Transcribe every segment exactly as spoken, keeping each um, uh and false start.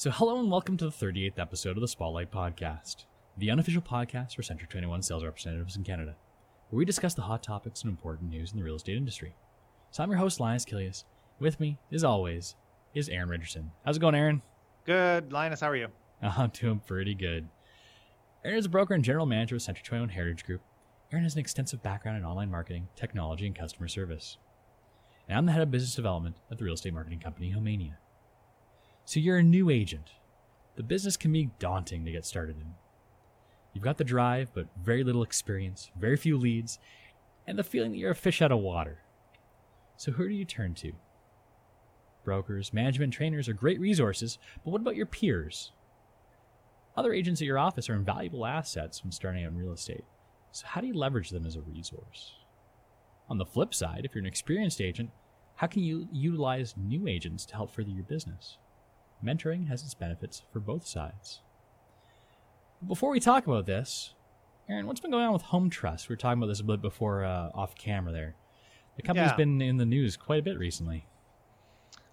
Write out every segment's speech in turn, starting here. So hello and welcome to the thirty-eighth episode of the Spotlight podcast, the unofficial podcast for Century twenty-one sales representatives in Canada, where we discuss the hot topics and important news in the real estate industry. So I'm your host, Linus Kilius. With me, as always, is Aaron Richardson. How's it going, Aaron? Good, Linus. How are you? I'm doing pretty good. Aaron is a broker and general manager with Century twenty-one Heritage Group. Aaron has an extensive background in online marketing, technology, and customer service. And I'm the head of business development at the real estate marketing company, Homania. So you're a new agent. The business can be daunting to get started in. You've got the drive, but very little experience, very few leads, and the feeling that you're a fish out of water. So who do you turn to? Brokers, management, trainers are great resources, but what about your peers? Other agents at your office are invaluable assets when starting out in real estate. So how do you leverage them as a resource? On the flip side, if you're an experienced agent, how can you utilize new agents to help further your business? Mentoring has its benefits for both sides. But before we talk about this, Aaron, what's been going on with Home Trust? We were talking about this a bit before uh, off camera there. The company's yeah. been in the news quite a bit recently.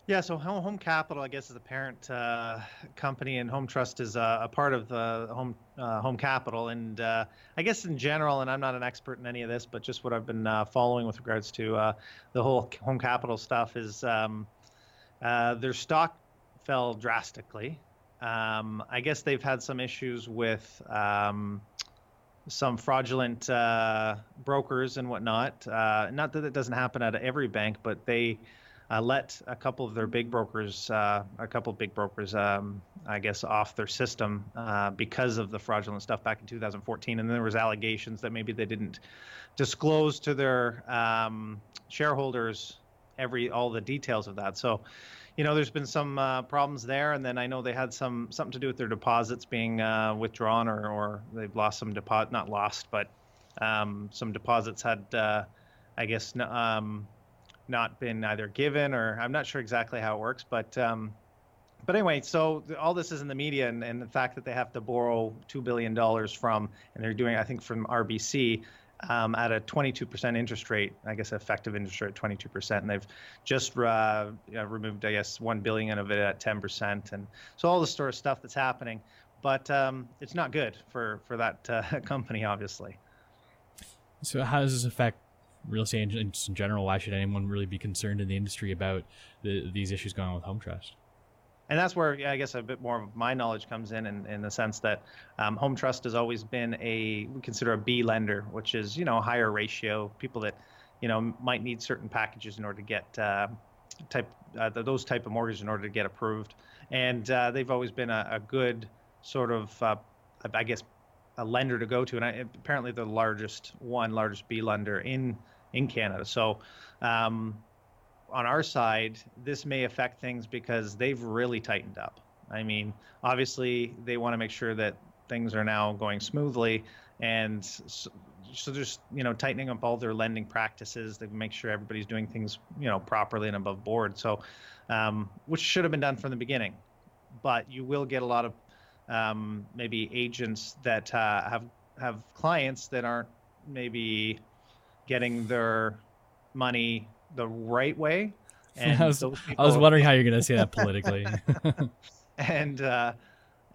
Yeah, so Home Capital, I guess, is the parent uh, company, and Home Trust is uh, a part of the Home uh, Home Capital. And uh, I guess in general, and I'm not an expert in any of this, but just what I've been uh, following with regards to uh, the whole Home Capital stuff is um, uh, their stock fell drastically. Um, I guess they've had some issues with um, some fraudulent uh, brokers and whatnot. Uh, not that it doesn't happen at every bank, but they... Uh, let a couple of their big brokers, uh, a couple of big brokers, um, I guess, off their system uh, because of the fraudulent stuff back in two thousand fourteen. And then there was allegations that maybe they didn't disclose to their um, shareholders every all the details of that. So, you know, there's been some uh, problems there. And then I know they had some something to do with their deposits being uh, withdrawn, or, or they've lost some deposit, not lost, but um, some deposits had, uh, I guess, um not been either given, or I'm not sure exactly how it works, but um, but anyway, so the, all this is in the media, and, and the fact that they have to borrow two billion dollars from, and they're doing, I think, from R B C um, at a twenty-two percent interest rate, I guess effective interest rate twenty-two percent, and they've just uh, you know, removed, I guess, one billion dollars of it at ten percent, and so all the sort of stuff that's happening, but um, it's not good for, for that uh, company, obviously. So how does this affect real estate agents in general? Why should anyone really be concerned in the industry about the, these issues going on with Home Trust? And that's where I guess a bit more of my knowledge comes in, in, in the sense that um, Home Trust has always been a, we consider a B lender, which is, you know, higher ratio, people that, you know, might need certain packages in order to get uh, type uh, those type of mortgages in order to get approved. And uh, they've always been a, a good sort of, uh, I guess, a lender to go to. And I, apparently the largest one, largest B lender in in Canada. So um, on our side, this may affect things because they've really tightened up. I mean, obviously they want to make sure that things are now going smoothly. And so, so there's, you know, tightening up all their lending practices. They make sure everybody's doing things, you know, properly and above board. So, um, which should have been done from the beginning, but you will get a lot of um, maybe agents that uh, have, have clients that aren't maybe getting their money the right way. And I was, people, I was wondering how you're going to say that politically. and uh,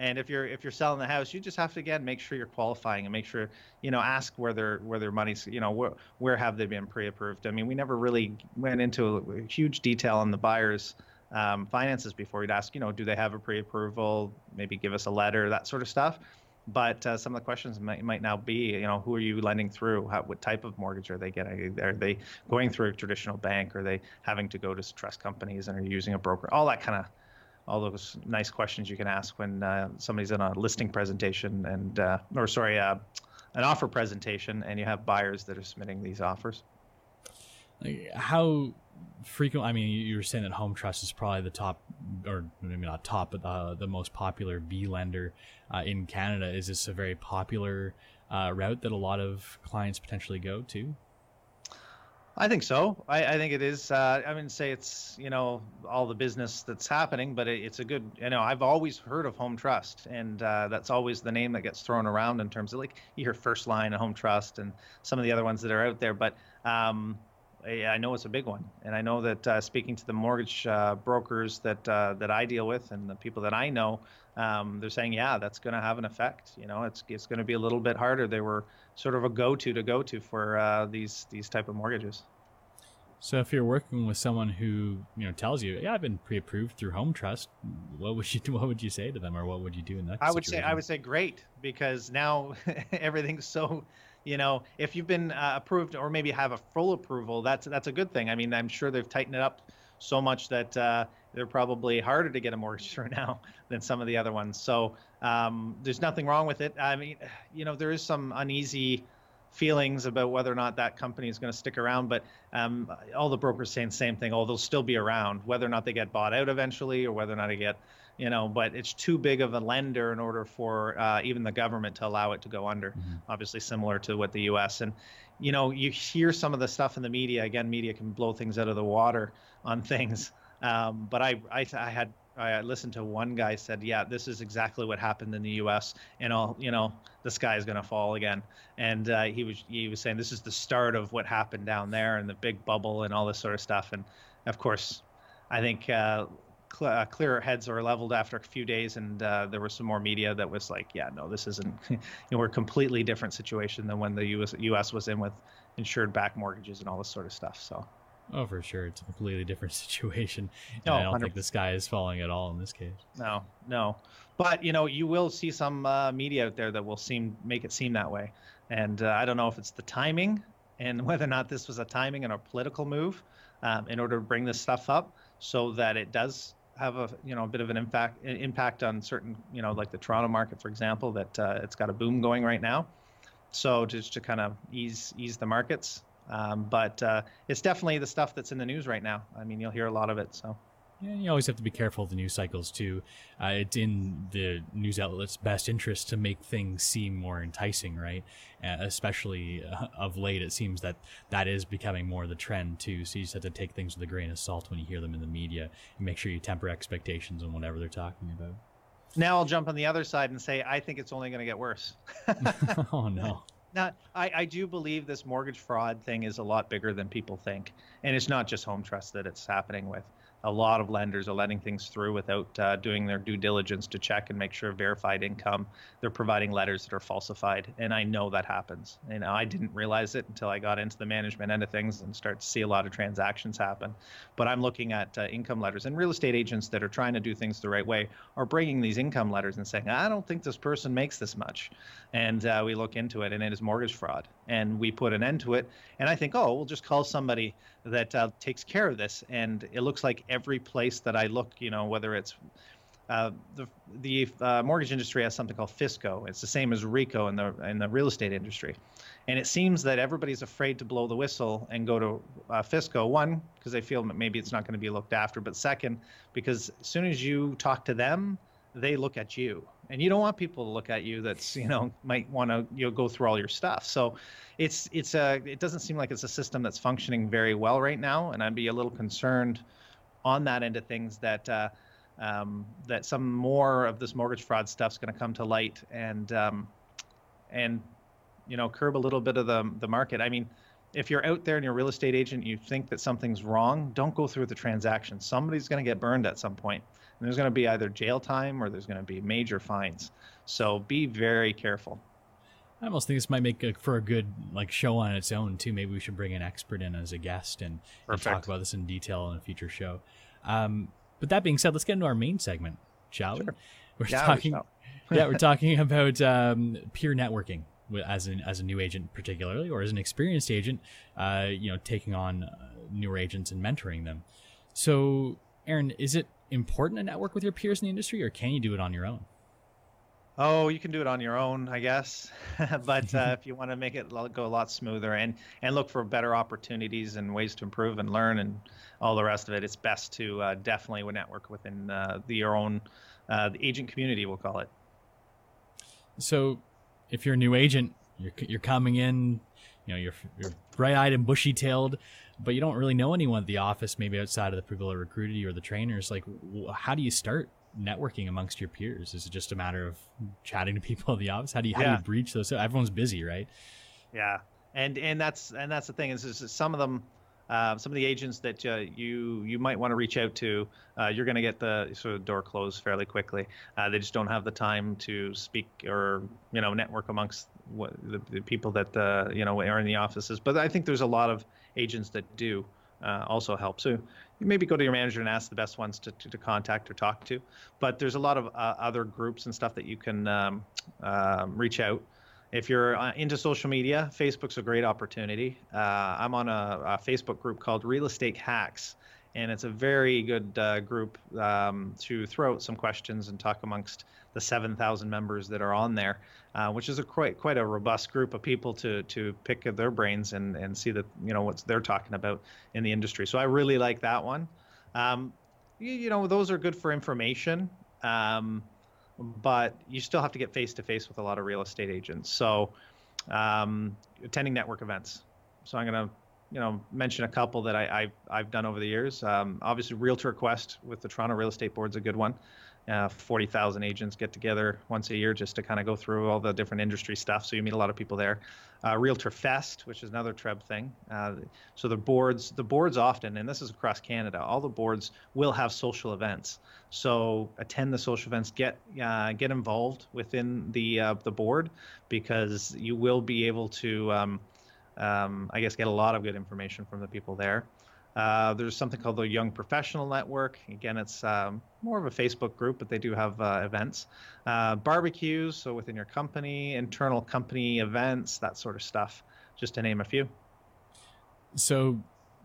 and if you're if you're selling the house, you just have to, again, make sure you're qualifying and make sure, you know, ask where their where their money's, you know, where where have they been pre-approved. I mean, we never really went into huge detail on the buyers' um, finances before. We'd ask, you know, do they have a pre-approval? Maybe give us a letter, that sort of stuff. But uh, some of the questions might, might now be, you know, who are you lending through? How, what type of mortgage are they getting? Are they going through a traditional bank? Are they having to go to trust companies, and are you using a broker? All that kind of, all those nice questions you can ask when uh, somebody's in a listing presentation and, uh, or sorry, uh, an offer presentation, and you have buyers that are submitting these offers. How frequent, I mean, you were saying that Home Trust is probably the top, or maybe not top, but the, the most popular B lender uh, in Canada. Is this a very popular uh, route that a lot of clients potentially go to? I think so. I, I think it is. Uh, I wouldn't say it's, you know, all the business that's happening, but it, it's a good, you know, I've always heard of Home Trust, and uh, that's always the name that gets thrown around in terms of, like, you hear First Line and Home Trust and some of the other ones that are out there. But, um, I know it's a big one. And I know that uh, speaking to the mortgage uh, brokers that uh, that I deal with and the people that I know, um, they're saying, yeah, that's going to have an effect. You know, it's it's going to be a little bit harder. They were sort of a go-to to go to for uh, these these type of mortgages. So if you're working with someone who, you know, tells you, yeah, I've been pre-approved through Home Trust, what would you what would you say to them, or what would you do in that situation? I would say I would say great, because now everything's so, you know, if you've been uh, approved or maybe have a full approval, that's that's a good thing. I mean, I'm sure they've tightened it up so much that uh, they're probably harder to get a mortgage through now than some of the other ones. So um, there's nothing wrong with it. I mean, you know, there is some uneasy feelings about whether or not that company is going to stick around, but um, all the brokers saying the same thing. Oh, they'll still be around, whether or not they get bought out eventually, or whether or not they get, you know, but it's too big of a lender in order for uh, even the government to allow it to go under, mm-hmm. obviously similar to what the U S And, you know, you hear some of the stuff in the media. Again, media can blow things out of the water on things. Um, but I, I, I had, I listened to one guy said, yeah, this is exactly what happened in the U S and all, you know, the sky is going to fall again. And uh, he was he was saying this is the start of what happened down there and the big bubble and all this sort of stuff. And of course, I think uh, cl- uh, clearer heads were leveled after a few days. And uh, there was some more media that was like, yeah, no, this isn't, you know, we're a completely different situation than when the U S was in with insured back mortgages and all this sort of stuff. So. Oh, for sure. It's a completely different situation. And no, I don't one hundred percent think the sky is falling at all in this case. No, no. But, you know, you will see some uh, media out there that will seem make it seem that way. And uh, I don't know if it's the timing and whether or not this was a timing and a political move um, in order to bring this stuff up so that it does have a, you know, a bit of an impact, an impact on certain, you know, like the Toronto market, for example, that uh, it's got a boom going right now. So just to kind of ease ease the markets. Um, but uh, it's definitely the stuff that's in the news right now. I mean, you'll hear a lot of it. So, yeah, you always have to be careful of the news cycles too. Uh, it's in the news outlets' best interest to make things seem more enticing, right? Uh, especially uh, of late, it seems that that is becoming more the trend too. So you just have to take things with a grain of salt when you hear them in the media, and make sure you temper expectations on whatever they're talking about. Now I'll jump on the other side and say I think it's only going to get worse. Oh no. Now, I, I do believe this mortgage fraud thing is a lot bigger than people think. And it's not just Home Trust that it's happening with. A lot of lenders are letting things through without uh, doing their due diligence to check and make sure verified income. They're providing letters that are falsified. And I know that happens. And I didn't realize it until I got into the management end of things and start to see a lot of transactions happen. But I'm looking at uh, income letters, and real estate agents that are trying to do things the right way are bringing these income letters and saying, I don't think this person makes this much. And uh, we look into it, and it is mortgage fraud. And we put an end to it. And I think, oh, we'll just call somebody that uh, takes care of this. And it looks like every place that I look, you know, whether it's uh, the the uh, mortgage industry has something called F S C O. It's the same as RECO in the in the real estate industry. And it seems that everybody's afraid to blow the whistle and go to uh, F S C O, one, because they feel maybe it's not going to be looked after, but second, because as soon as you talk to them, they look at you. And you don't want people to look at you that's, you know, might want to, you know, go through all your stuff. So it's it's a, it doesn't seem like it's a system that's functioning very well right now. And I'd be a little concerned on that end of things that uh, um, that some more of this mortgage fraud stuff's going to come to light and um, and you know curb a little bit of the the market. I mean, if you're out there and you're a real estate agent, you think that something's wrong, don't go through the transaction. Somebody's going to get burned at some point, and there's going to be either jail time or there's going to be major fines. So be very careful. I almost think this might make a, for a good like show on its own too. Maybe we should bring an expert in as a guest and, and talk about this in detail on a future show. Um, but that being said, let's get into our main segment, shall sure. we? We're yeah, talking, we yeah, we're talking about um, peer networking as an as a new agent, particularly, or as an experienced agent, uh, you know, taking on uh, newer agents and mentoring them. So, Aaron, is it important to network with your peers in the industry, or can you do it on your own? Oh, you can do it on your own, I guess. But uh, if you want to make it go a lot smoother and, and look for better opportunities and ways to improve and learn and all the rest of it, it's best to uh, definitely network within uh, the, your own uh, the agent community, we'll call it. So if you're a new agent, you're, you're coming in, you know, you're, you're bright-eyed and bushy-tailed, but you don't really know anyone at the office, maybe outside of the Pavilion Recruiting or the trainers. Like, how do you start networking amongst your peers? Is it just a matter of chatting to people in the office? How do you how yeah. do you breach those? Everyone's busy, right? Yeah, and and that's and that's the thing is, is some of them uh, some of the agents that uh, you you might want to reach out to, uh, you're going to get the sort of door closed fairly quickly. Uh, they just don't have the time to speak or, you know, network amongst what, the, the people that, uh, you know, are in the offices. But I think there's a lot of agents that do uh, also help. So you maybe go to your manager and ask the best ones to, to, to contact or talk to. But there's a lot of uh, other groups and stuff that you can um, uh, reach out. If you're into social media, Facebook's a great opportunity. Uh, I'm on a, a Facebook group called Real Estate Hacks, and it's a very good uh, group um, to throw out some questions and talk amongst the seven thousand members that are on there, uh, which is a quite quite a robust group of people to to pick their brains and, and see that, you know, what they're talking about in the industry. So I really like that one. Um, you, you know, those are good for information. Um, But you still have to get face to face with a lot of real estate agents. So um, attending network events. So I'm going to, you know, mention a couple that I, I've, I've done over the years. Um, obviously, Realtor Quest with the Toronto Real Estate Board's a good one. Uh, forty thousand agents get together once a year just to kind of go through all the different industry stuff. So you meet a lot of people there. Uh, Realtor Fest, which is another T R E B thing. Uh, so the boards, the boards often, and this is across Canada, all the boards will have social events. So attend the social events, get uh, get involved within the uh, the board, because you will be able to, um, um, I guess, get a lot of good information from the people there. Uh, there's something called the Young Professional Network. Again, it's um, more of a Facebook group, but they do have uh, events. Uh, barbecues, so within your company, internal company events, that sort of stuff, just to name a few. So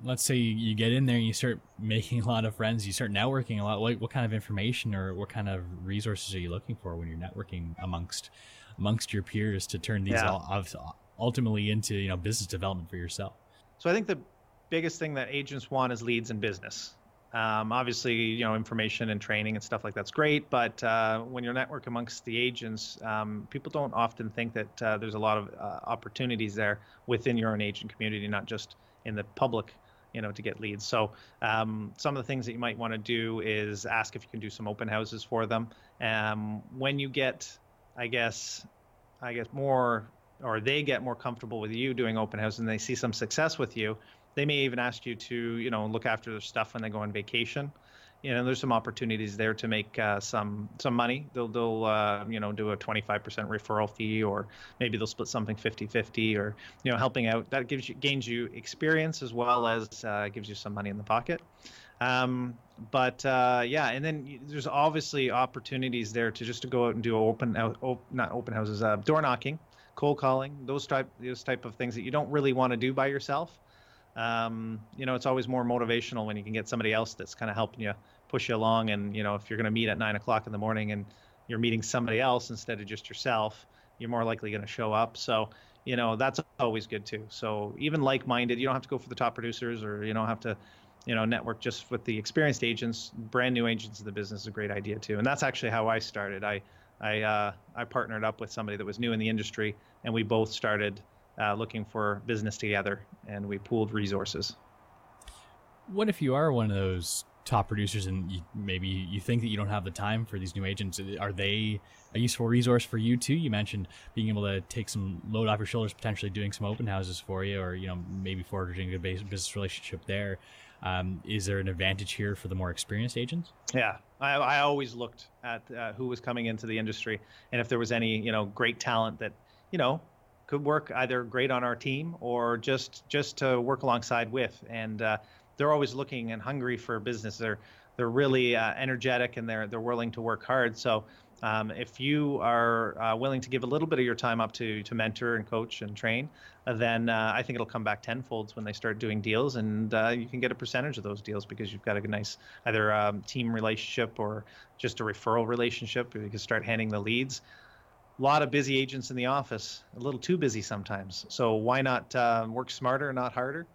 let's say you get in there and you start making a lot of friends, you start networking a lot. Like, what kind of information or what kind of resources are you looking for when you're networking amongst amongst your peers to turn these yeah. all, ultimately into, you know, business development for yourself? So I think the biggest thing that agents want is leads in business. Um, obviously, you know, information and training and stuff like that's great, but uh, when you're networking amongst the agents, um, people don't often think that uh, there's a lot of uh, opportunities there within your own agent community, not just in the public, you know, to get leads. So um, some of the things that you might want to do is ask if you can do some open houses for them. Um, when you get, I guess, I guess more, or they get more comfortable with you doing open houses and they see some success with you, they may even ask you to, you know, look after their stuff when they go on vacation. You know, there's some opportunities there to make uh, some some money. They'll, they'll uh, you know, do a twenty-five percent referral fee, or maybe they'll split something fifty-fifty, or, you know, helping out. That gives you gains you experience as well as uh, gives you some money in the pocket. Um, but uh, yeah, and then there's obviously opportunities there to just to go out and do open, op- not open houses, uh, door knocking, cold calling, those type those type of things that you don't really want to do by yourself. Um, you know, it's always more motivational when you can get somebody else that's kind of helping you push you along. And, you know, if you're going to meet at nine o'clock in the morning and you're meeting somebody else instead of just yourself, you're more likely going to show up. So, you know, that's always good too. So even like-minded, you don't have to go for the top producers, or you don't have to, you know, network just with the experienced agents. Brand new agents in the business is a great idea too. And that's actually how I started. I, I, uh, I partnered up with somebody that was new in the industry, and we both started Uh, looking for business together, and we pooled resources. What if you are one of those top producers and you, maybe you think that you don't have the time for these new agents? Are they a useful resource for you too? You mentioned being able to take some load off your shoulders, potentially doing some open houses for you, or, you know, maybe forging a business relationship there. Um, is there an advantage here for the more experienced agents? Yeah, I, I always looked at uh, who was coming into the industry, and if there was any, you know, great talent that, you know, could work either great on our team or just just to work alongside with. And uh, they're always looking and hungry for business. They're they're really uh, energetic, and they're they're willing to work hard. So um, if you are uh, willing to give a little bit of your time up to to mentor and coach and train, uh, then uh, I think it'll come back tenfolds when they start doing deals, and uh, you can get a percentage of those deals because you've got a nice either um, team relationship or just a referral relationship. You can start handing the leads. A lot of busy agents in the office, a little too busy sometimes. So why not uh, work smarter, not harder,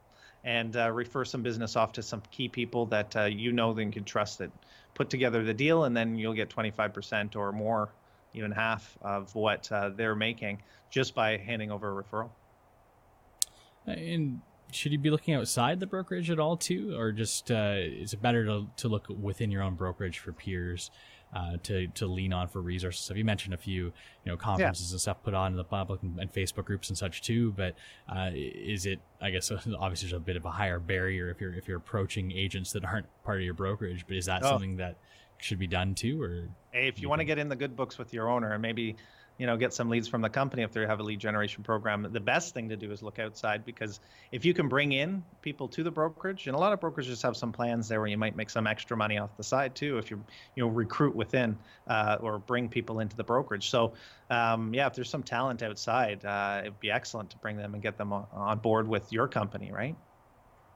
and uh, refer some business off to some key people that uh, you know and can trust that put together the deal, and then you'll get twenty-five percent or more, even half of what uh, they're making just by handing over a referral. And should you be looking outside the brokerage at all too, or just uh, is it better to, to look within your own brokerage for peers uh, to to lean on for resources. So you mentioned a few, you know, conferences yeah. and stuff put on in the public and, and Facebook groups and such too. But uh, is it? I guess obviously there's a bit of a higher barrier if you're if you're approaching agents that aren't part of your brokerage. But is that oh. something that should be done too? Or hey, if you, you want to get in the good books with your owner and maybe, you know, get some leads from the company if they have a lead generation program, the best thing to do is look outside, because if you can bring in people to the brokerage, and a lot of brokerages have some plans there where you might make some extra money off the side too, if you, you know, recruit within uh, or bring people into the brokerage. So um, yeah, if there's some talent outside, uh, it'd be excellent to bring them and get them on, on board with your company, right?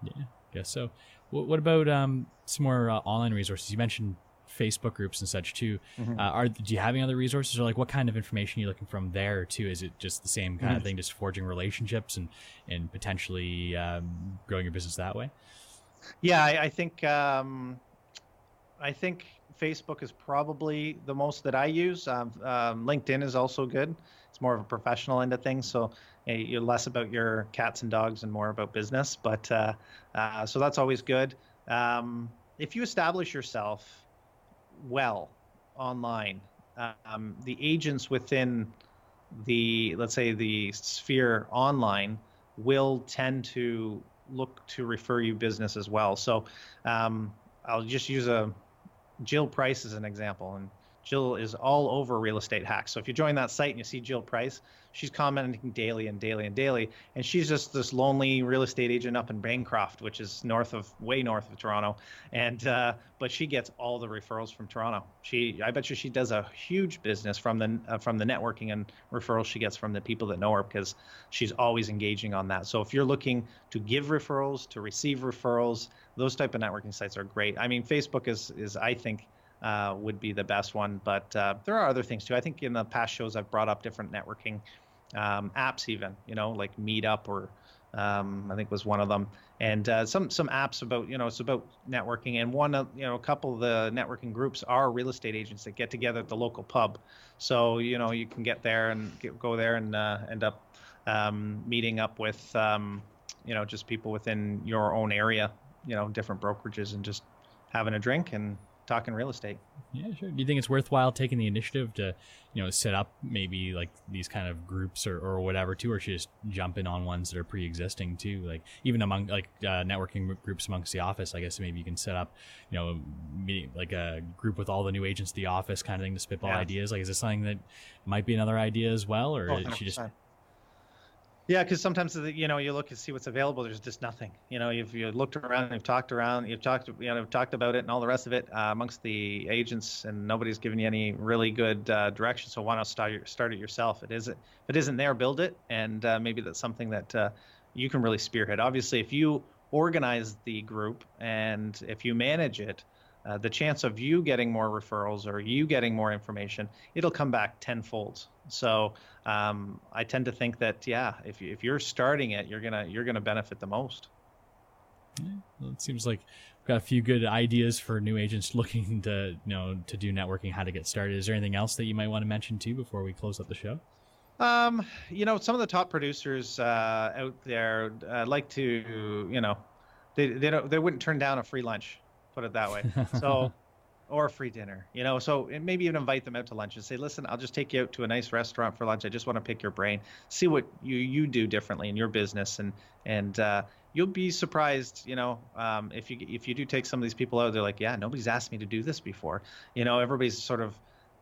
Yeah, I guess so. What, what about um, some more uh, online resources? You mentioned Facebook groups and such too. Mm-hmm. Uh, are do you have any other resources, or like what kind of information are you looking from there too? Is it just the same kind mm-hmm. of thing, just forging relationships and and potentially um, growing your business that way? Yeah, I, I think um, I think Facebook is probably the most that I use. Um, um, LinkedIn is also good. It's more of a professional end of things, so uh, you're less about your cats and dogs and more about business. But uh, uh, so that's always good. Um, if you establish yourself well online, um, the agents within the, let's say, the sphere online will tend to look to refer you business as well. So um, I'll just use a Jill Price as an example, and Jill is all over Real Estate Hacks. So if you join that site and you see Jill Price, she's commenting daily and daily and daily, and she's just this lonely real estate agent up in Bancroft, which is north of way north of Toronto, and uh, but she gets all the referrals from Toronto. She, I bet you, she does a huge business from the uh, from the networking and referrals she gets from the people that know her, because she's always engaging on that. So if you're looking to give referrals, to receive referrals, those type of networking sites are great. I mean, Facebook is is I think. Uh, would be the best one, but uh, there are other things too. I think in the past shows I've brought up different networking um, apps, even, you know, like Meetup or um, I think was one of them, and uh, some some apps about, you know, it's about networking. And one of, you know, a couple of the networking groups are real estate agents that get together at the local pub, so you know you can get there and get, go there and uh, end up um, meeting up with um, you know, just people within your own area, you know, different brokerages, and just having a drink and talking real estate. Yeah, sure. Do you think it's worthwhile taking the initiative to, you know, set up maybe like these kind of groups or, or whatever too, or should you just jump in on ones that are pre-existing too? Like even among like uh, networking groups amongst the office, I guess maybe you can set up, you know, meeting, like a group with all the new agents, the office kind of thing, to spitball yeah. ideas. Like, is this something that might be another idea as well, or should you just? Yeah, because sometimes, you know, you look and see what's available. There's just nothing. You know, you've you looked around, you've talked around, you've talked, you know, talked about it, and all the rest of it uh, amongst the agents, and nobody's giving you any really good uh, direction. So why not start start it yourself? It isn't. If it isn't there, build it, and uh, maybe that's something that uh, you can really spearhead. Obviously, if you organize the group and if you manage it, uh, the chance of you getting more referrals or you getting more information, it'll come back tenfold. So um, I tend to think that, yeah, if, you, if you're starting it, you're gonna you're gonna benefit the most. Yeah, well, it seems like we've got a few good ideas for new agents looking to, you know, to do networking, how to get started. Is there anything else that you might want to mention too before we close up the show? Um, you know, some of the top producers uh, out there uh, like to, you know, they they don't they wouldn't turn down a free lunch, put it that way. So. Or a free dinner, you know, so maybe even invite them out to lunch and say, listen, I'll just take you out to a nice restaurant for lunch. I just want to pick your brain, see what you, you do differently in your business. And, and uh, you'll be surprised, you know, um, if you if you do take some of these people out, they're like, yeah, nobody's asked me to do this before. You know, everybody's sort of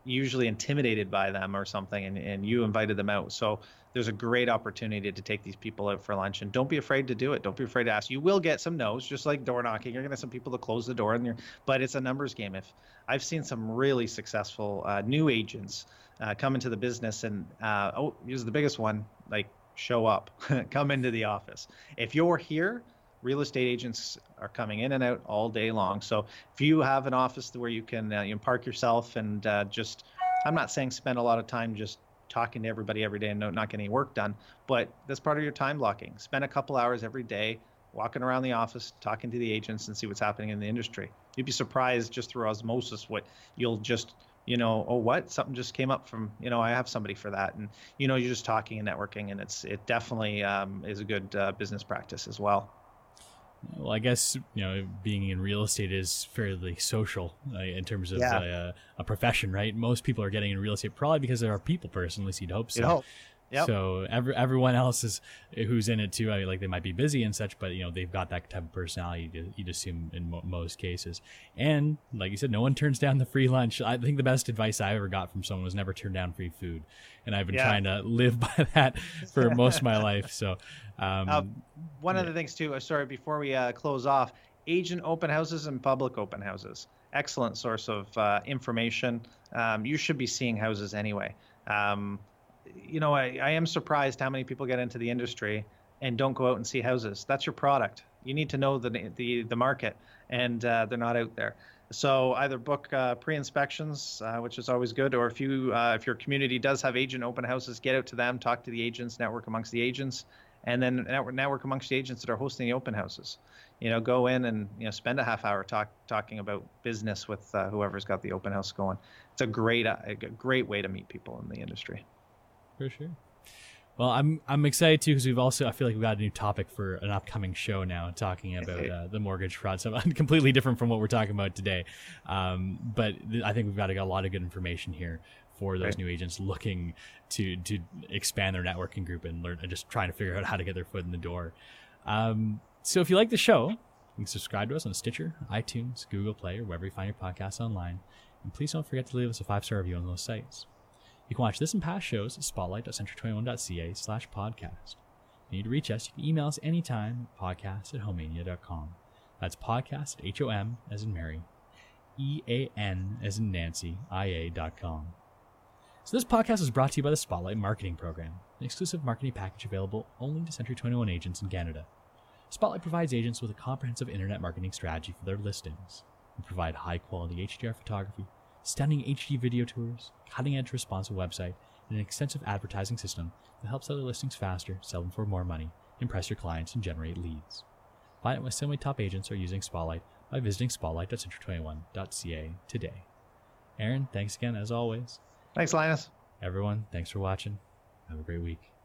usually intimidated by them or something, and, and you invited them out. So there's a great opportunity to take these people out for lunch, and don't be afraid to do it. Don't be afraid to ask. You will get some no's, just like door knocking. You're going to have some people that close the door, and you're, but it's a numbers game. If I've seen some really successful uh, new agents uh, come into the business, and uh, oh, here's the biggest one, like show up, come into the office. If you're here, real estate agents are coming in and out all day long. So if you have an office where you can, uh, you can park yourself and uh, just, I'm not saying spend a lot of time just talking to everybody every day and no, not getting any work done, but that's part of your time blocking. Spend a couple hours every day walking around the office, talking to the agents, and see what's happening in the industry. You'd be surprised just through osmosis what you'll just, you know, oh, what? Something just came up from, you know, I have somebody for that. And, you know, you're just talking and networking, and it's it definitely um, is a good uh, business practice as well. Well, I guess, you know, being in real estate is fairly social uh, in terms of yeah. uh, a profession, right? Most people are getting in real estate probably because they are people person, at least you'd hope so. You'd hope. Yep. So every, everyone else is who's in it too. I mean, like they might be busy and such, but you know they've got that type of personality. To, you'd assume in mo- most cases. And like you said, no one turns down the free lunch. I think the best advice I ever got from someone was never turn down free food, and I've been yeah. trying to live by that for most of my life. So, um, uh, one yeah. of the things too. Uh, sorry, before we uh, close off, agent open houses and public open houses. Excellent source of uh, information. Um, you should be seeing houses anyway. Um, You know, I, I am surprised how many people get into the industry and don't go out and see houses. That's your product. You need to know the the, the market, and uh, they're not out there. So either book uh, pre-inspections, uh, which is always good, or if you uh, if your community does have agent open houses, get out to them, talk to the agents, network amongst the agents, and then network, network amongst the agents that are hosting the open houses. You know, go in and you know spend a half hour talk, talking about business with uh, whoever's got the open house going. It's a great a great way to meet people in the industry. For sure. Well, I'm I'm excited too because we've also I feel like we've got a new topic for an upcoming show now, talking about uh, the mortgage fraud. So I'm completely different from what we're talking about today, um, but th- I think we've got a lot of good information here for those right. new agents looking to to expand their networking group and learn and just trying to figure out how to get their foot in the door. Um, so if you like the show, you can subscribe to us on Stitcher, iTunes, Google Play, or wherever you find your podcasts online. And please don't forget to leave us a five star review on those sites. You can watch this and past shows at spotlight dot century twenty-one dot c a slash podcast. If you need to reach us, you can email us anytime at podcast at homania dot com. That's podcast at H O M as in Mary, E A N as in Nancy, I A dot com. So this podcast is brought to you by the Spotlight Marketing Program, an exclusive marketing package available only to Century twenty-one agents in Canada. Spotlight provides agents with a comprehensive internet marketing strategy for their listings. We provide high-quality H D R photography, stunning H D video tours, cutting-edge responsive website, and an extensive advertising system that helps sell your listings faster, sell them for more money, impress your clients, and generate leads. Find out why so many top agents are using Spotlight by visiting spotlight dot century twenty-one dot c a today. Aaron, thanks again as always. Thanks, Linus. Everyone, thanks for watching. Have a great week.